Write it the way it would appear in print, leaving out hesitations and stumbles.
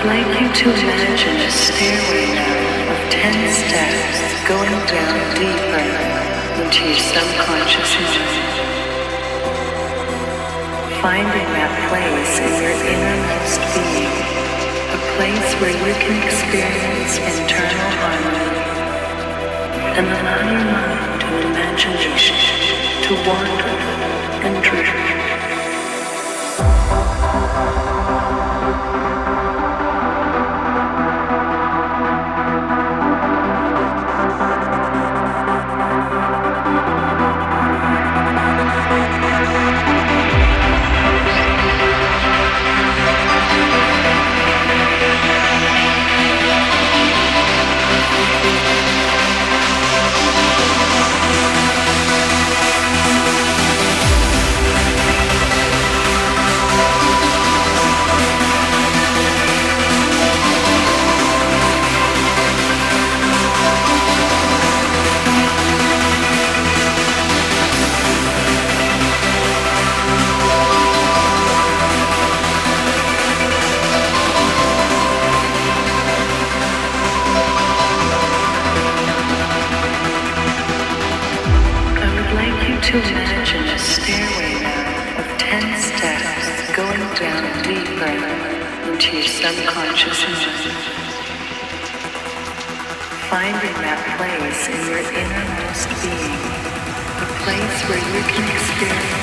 would like you to imagine a stairway now of 10 steps going down deeper into your subconscious mind, finding that place in your innermost being, a place where you can experience internal harmony and allow your mind and imagination to wander and drift. To imagine a stairway now of 10 steps going down deeper into your subconscious mind, finding that place in your innermost being, a place where you can experience